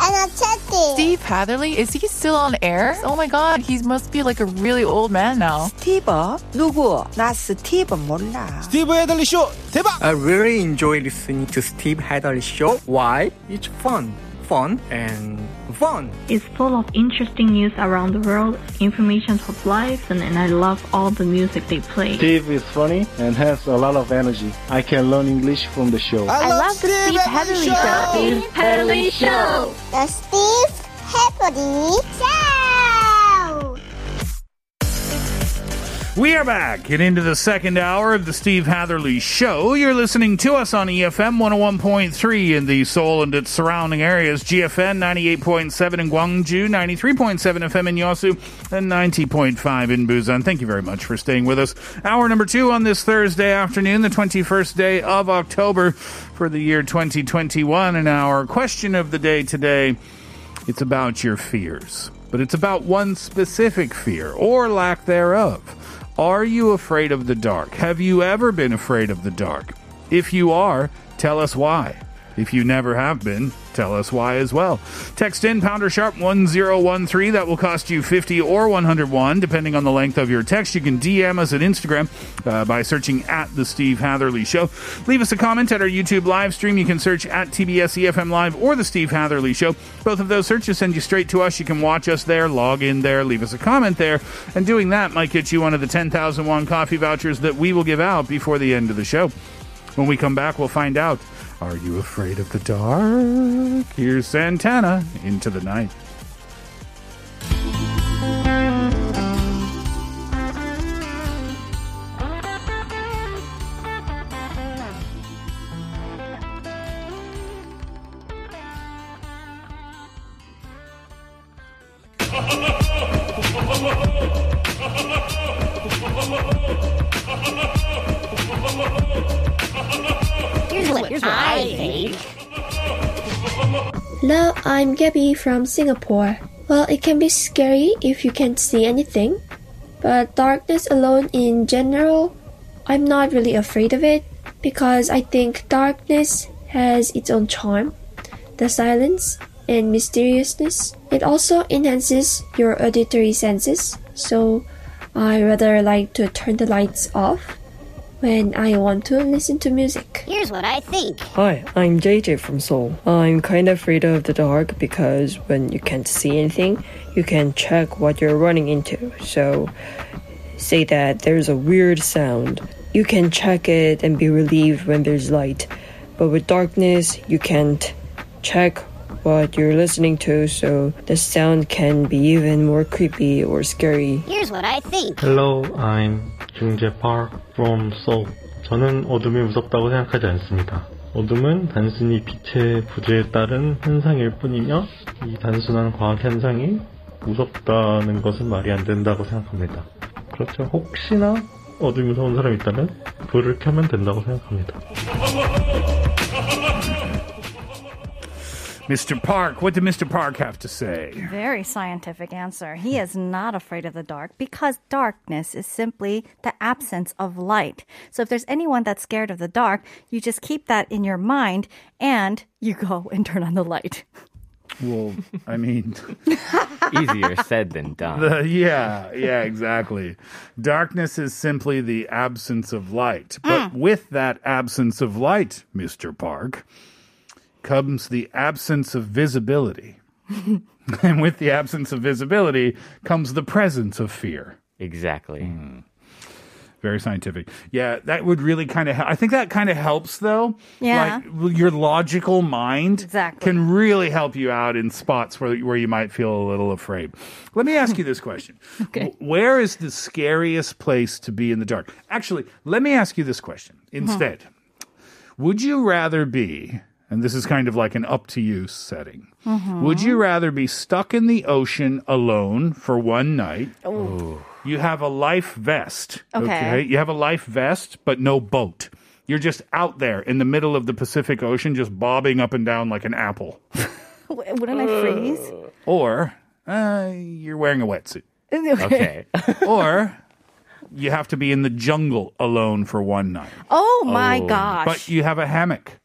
and upsetting. Steve Hatherley, is he still on air? Oh my god, he must be like a really old man now. Steve? 누구? 나 스티브 몰라. Steve Hatherley show, 대박! I really enjoy listening to Steve Hatherley show. Why? It's fun. Fun and fun. It's full of interesting news around the world, information of life, and I love all the music they play. Steve is funny and has a lot of energy. I can learn English from the show. I love the Steve Hatherley show. Steve Hatherley show. The Steve Hatherley show. We are back. Get into the second hour of the Steve Hatherley show. You're listening to us on EFM 101.3 in the Seoul and its surrounding areas, GFN 98.7 in Gwangju, 93.7 FM in Yeosu, and 90.5 in Busan. Thank you very much for staying with us. Hour number two on this Thursday afternoon, the 21st day of October for the year 2021. And our question of the day today, it's about your fears, but it's about one specific fear or lack thereof. Are you afraid of the dark? Have you ever been afraid of the dark? If you are, tell us why. If you never have been, tell us why as well. Text in #1013. That will cost you 50 or 101, depending on the length of your text. You can DM us at Instagram by searching at The Steve Hatherley Show. Leave us a comment at our YouTube live stream. You can search at TBS EFM Live or The Steve Hatherley Show. Both of those searches send you straight to us. You can watch us there, log in there, leave us a comment there. And doing that might get you one of the 10,000 won coffee vouchers that we will give out before the end of the show. When we come back, we'll find out. Are you afraid of the dark? Here's Santana, Into the Night. Hello, I'm Gabby from Singapore. Well, it can be scary if you can't see anything, but darkness alone in general, I'm not really afraid of it because I think darkness has its own charm, the silence and mysteriousness. It also enhances your auditory senses, so I rather like to turn the lights off when I want to listen to music. Here's what I think. Hi, I'm JJ from Seoul. I'm kind of afraid of the dark because when you can't see anything, you can check what you're running into. So, say that there's a weird sound. You can check it and be relieved when there's light. But with darkness, you can't check what you're listening to, so the sound can be even more creepy or scary. Here's what I think. Hello, I'm Park from Seoul. 저는 어둠이 무섭다고 생각하지 않습니다. 어둠은 단순히 빛의 부재에 따른 현상일 뿐이며 이 단순한 과학 현상이 무섭다는 것은 말이 안 된다고 생각합니다. 그렇죠. 혹시나 어둠이 무서운 사람이 있다면 불을 켜면 된다고 생각합니다. Mr. Park, what did Mr. Park have to say? Very scientific answer. He is not afraid of the dark because darkness is simply the absence of light. So if there's anyone that's scared of the dark, you just keep that in your mind and you go and turn on the light. Well, I mean... easier said than done. Yeah, exactly. Darkness is simply the absence of light. But with that absence of light, Mr. Park... comes the absence of visibility. And with the absence of visibility comes the presence of fear. Exactly. Very scientific. Yeah, that would really kind of I think that kind of helps, though. Yeah. Like, your logical mind can really help you out in spots where you might feel a little afraid. Let me ask you this question. Okay. Where is the scariest place to be in the dark? Actually, let me ask you this question instead. Would you rather be... and this is kind of like an up-to-you setting. Would you rather be stuck in the ocean alone for one night? You have a life vest. Okay. You have a life vest, but no boat. You're just out there in the middle of the Pacific Ocean just bobbing up and down like an apple. Wouldn't I freeze? Or you're wearing a wetsuit. Okay. Or you have to be in the jungle alone for one night. Oh, my gosh. But you have a hammock.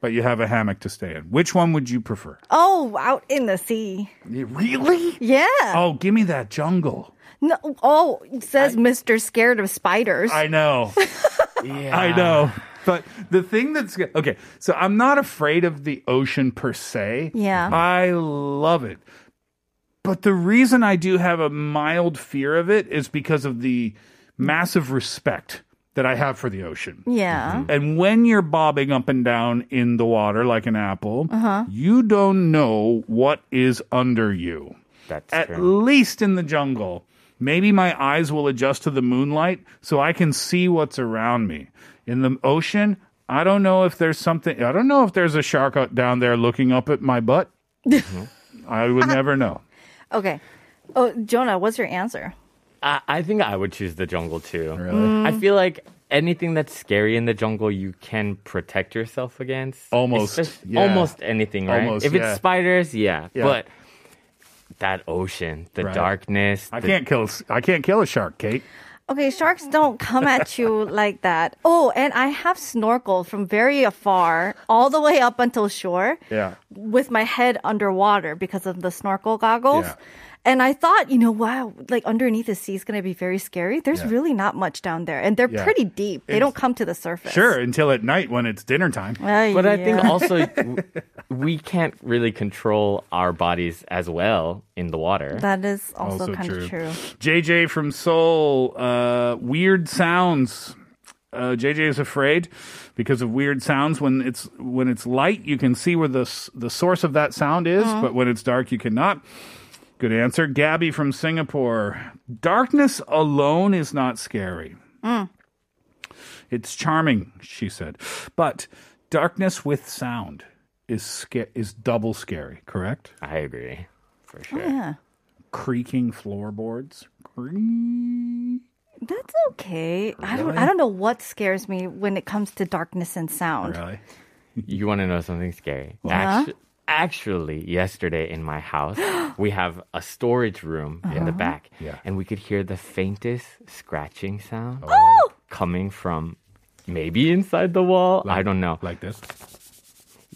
But you have a hammock to stay in. Which one would you prefer? Oh, out in the sea. Really? Yeah. Oh, give me that jungle. No. Oh, it says Mr. Scared of Spiders. I know. Yeah. I know. But the thing that's... Okay, so I'm not afraid of the ocean per se. Yeah. I love it. But the reason I do have a mild fear of it is because of the massive respect that I have for the ocean. Yeah. Mm-hmm. And when you're bobbing up and down in the water like an apple, you don't know what is under you. That's At true. Least in the jungle. Maybe my eyes will adjust to the moonlight so I can see what's around me. In the ocean, I don't know if there's something. I don't know if there's a shark out down there looking up at my butt. I would never know. Okay. Oh, Jonah, what's your answer? I think I would choose the jungle too. Really? I feel like anything that's scary in the jungle, you can protect yourself against. Almost anything, right? It's spiders, But that ocean, the darkness. I can't kill a shark, Kate. Okay, sharks don't come at you like that. Oh, and I have snorkeled from very afar all the way up until shore with my head underwater because of the snorkel goggles. Yeah. And I thought, wow, like underneath the sea is going to be very scary. There's really not much down there. And they're pretty deep. They don't come to the surface. Sure, until at night when it's dinner time. But I think also we can't really control our bodies as well in the water. That is also kind of true. JJ from Seoul, weird sounds. JJ is afraid because of weird sounds. When it's light, you can see where the source of that sound is. Mm-hmm. But when it's dark, you cannot. Good answer. Gabby from Singapore. Darkness alone is not scary. It's charming, she said. But darkness with sound is double scary, correct? I agree, for sure. Oh, yeah. Creaking floorboards. That's okay. Really? I don't know what scares me when it comes to darkness and sound. Really? You want to know something scary? Well, Actually, yesterday in my house, we have a storage room in the back, and we could hear the faintest scratching sound coming from maybe inside the wall. I don't know. Like this?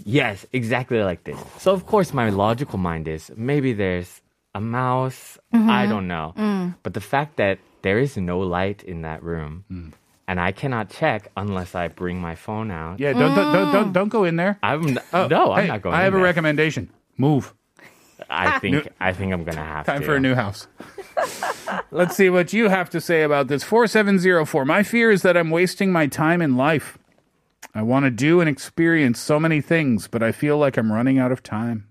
Yes, exactly like this. So, of course, my logical mind is maybe there's a mouse. I don't know. But the fact that there is no light in that room... And I cannot check unless I bring my phone out. Yeah, don't go in there. I'm not going in there. I have a recommendation. Move. I think I'm going to have to. Time for a new house. Let's see what you have to say about this. 4704. My fear is that I'm wasting my time in life. I want to do and experience so many things, but I feel like I'm running out of time.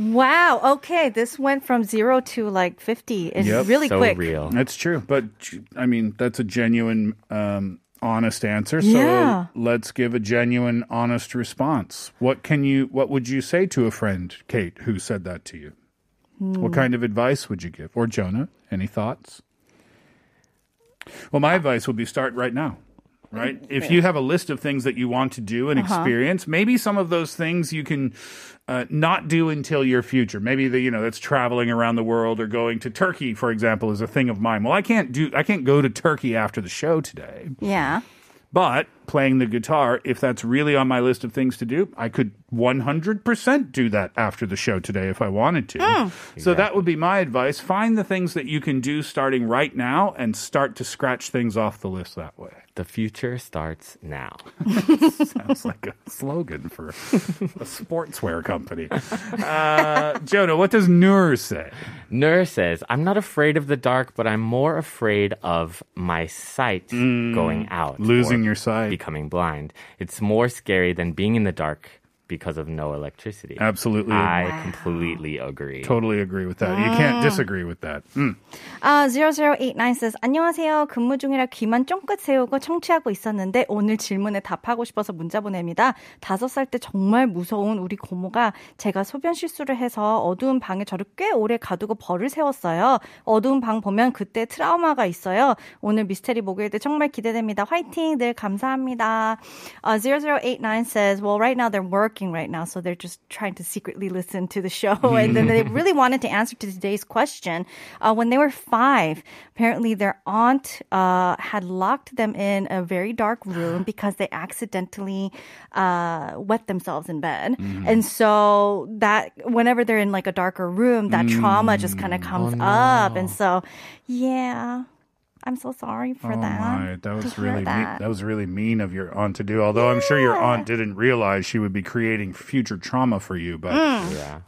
Wow. Okay. This went from 0 to like 50. It's really so quick. Real. That's true. But I mean, that's a genuine, honest answer. So let's give a genuine, honest response. What would you say to a friend, Kate, who said that to you? What kind of advice would you give? Or Jonah, any thoughts? Well, my advice would be start right now. Right? If you have a list of things that you want to do and experience, maybe some of those things you can not do until your future. Maybe that's traveling around the world or going to Turkey, for example, is a thing of mine. Well, I can't go to Turkey after the show today. Yeah. But playing the guitar, if that's really on my list of things to do, I could 100% do that after the show today if I wanted to. Exactly. So that would be my advice. Find the things that you can do starting right now and start to scratch things off the list that way. The future starts now. Sounds like a slogan for a sportswear company. Jonah, what does Nur say? Nur says, I'm not afraid of the dark, but I'm more afraid of my sight going out. Losing your sight. Becoming blind. It's more scary than being in the dark because of no electricity. Absolutely. I completely agree. Totally agree with that. You can't disagree with that. 0089 says, 안녕하세요. 근무 중이라 귀만 쫑긋 세우고 청취하고 있었는데 오늘 질문에 답하고 싶어서 문자 보냅니다. 5살 때 정말 무서운 우리 고모가 제가 소변 실수를 해서 어두운 방에 저를 꽤 오래 가두고 벌을 세웠어요. 어두운 방 보면 그때 트라우마가 있어요. 오늘 미스테리 목요일 때 정말 기대됩니다. 화이팅! 늘 감사합니다. 0089 says, well, right now they're working right now, so they're just trying to secretly listen to the show. And then they really wanted to answer to today's question. When they were 5, apparently their aunt had locked them in a very dark room because they accidentally wet themselves in bed. And so that whenever they're in like a darker room, that trauma just kind of comes up. And so, yeah. I'm so sorry for that. My, that was really mean of your aunt to do. Although I'm sure your aunt didn't realize she would be creating future trauma for you, but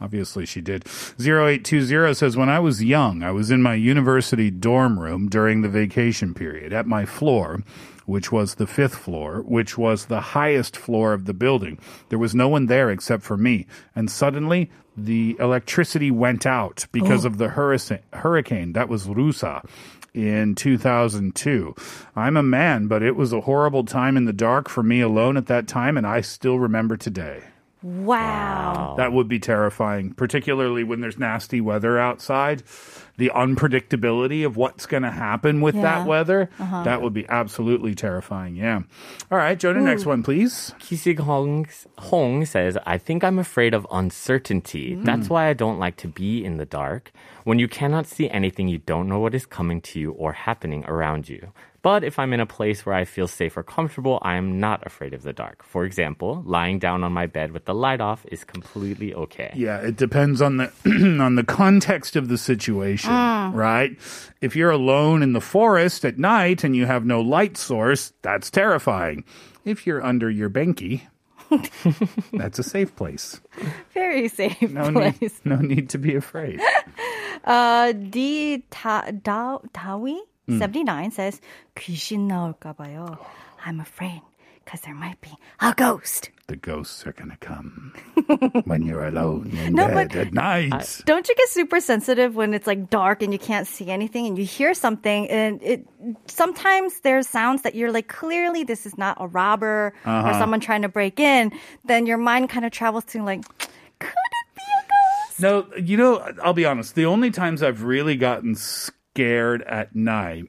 obviously she did. 0820 says, when I was young, I was in my university dorm room during the vacation period at my floor, which was the 5th floor, which was the highest floor of the building. There was no one there except for me. And suddenly, the electricity went out because of the hurricane. That was Rusa in 2002. I'm a man, but it was a horrible time in the dark for me alone at that time, and I still remember today. Wow. That would be terrifying, particularly when there's nasty weather outside. The unpredictability of what's going to happen with that weather, that would be absolutely terrifying, yeah. All right, Jonah, next one, please. Kissing Hong says, I think I'm afraid of uncertainty. That's why I don't like to be in the dark. When you cannot see anything, you don't know what is coming to you or happening around you. But if I'm in a place where I feel safe or comfortable, I am not afraid of the dark. For example, lying down on my bed with the light off is completely okay. Yeah, it depends on the on the context of the situation, right? If you're alone in the forest at night and you have no light source, that's terrifying. If you're under your benky, that's a safe place. Very safe place. No need to be afraid. Dawi? 79 says, 귀신 나올까 봐요. I'm afraid because there might be a ghost. The ghosts are going to come when you're alone in bed at night. Don't you get super sensitive when it's like dark and you can't see anything and you hear something? And sometimes there's sounds that you're like, clearly this is not a robber or someone trying to break in. Then your mind kind of travels to like, could it be a ghost? No, you know, I'll be honest. The only times I've really gotten scared at night.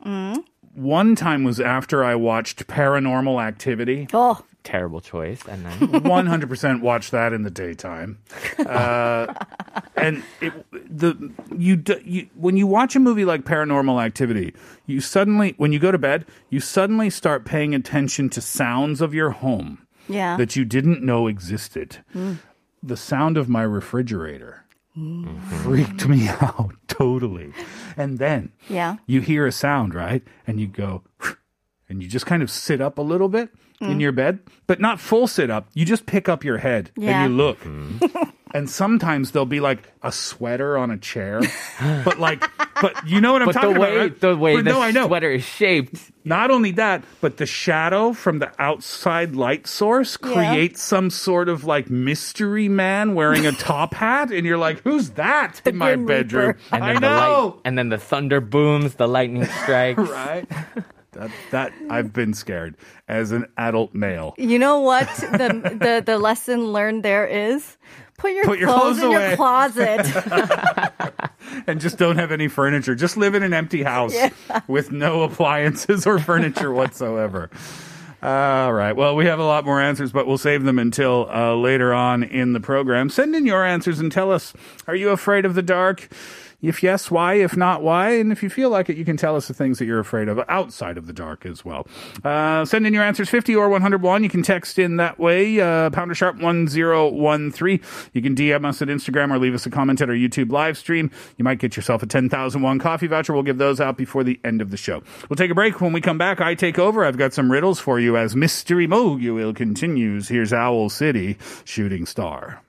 One time was after I watched Paranormal Activity. Oh, terrible choice. And then 100% watched that in the daytime. And when you watch a movie like Paranormal Activity, you suddenly, when you go to bed, you suddenly start paying attention to sounds of your home that you didn't know existed. The sound of my refrigerator freaked me out totally. And then you hear a sound, right? And you go, and you just kind of sit up a little bit in your bed, but not full sit up. You just pick up your head and you look. And sometimes there'll be like a sweater on a chair. But like, but you know what I'm talking about, right? The way the sweater is shaped. Not only that, but the shadow from the outside light source creates some sort of like mystery man wearing a top hat. And you're like, who's that in my bedroom? And then and then the thunder booms, the lightning strikes. Right. That I've been scared as an adult male. You know what the lesson learned there is? Put your clothes in your closet. And just don't have any furniture. Just live in an empty house with no appliances or furniture whatsoever. All right. Well, we have a lot more answers, but we'll save them until later on in the program. Send in your answers and tell us, are you afraid of the dark? If yes, why? If not, why? And if you feel like it, you can tell us the things that you're afraid of outside of the dark as well. Send in your answers, 50 or 101. You can text in that way, #1013. You can DM us at Instagram or leave us a comment at our YouTube live stream. You might get yourself a 10,000 won coffee voucher. We'll give those out before the end of the show. We'll take a break. When we come back, I take over. I've got some riddles for you as Mystery Mogul continues. Here's Owl City, Shooting Star.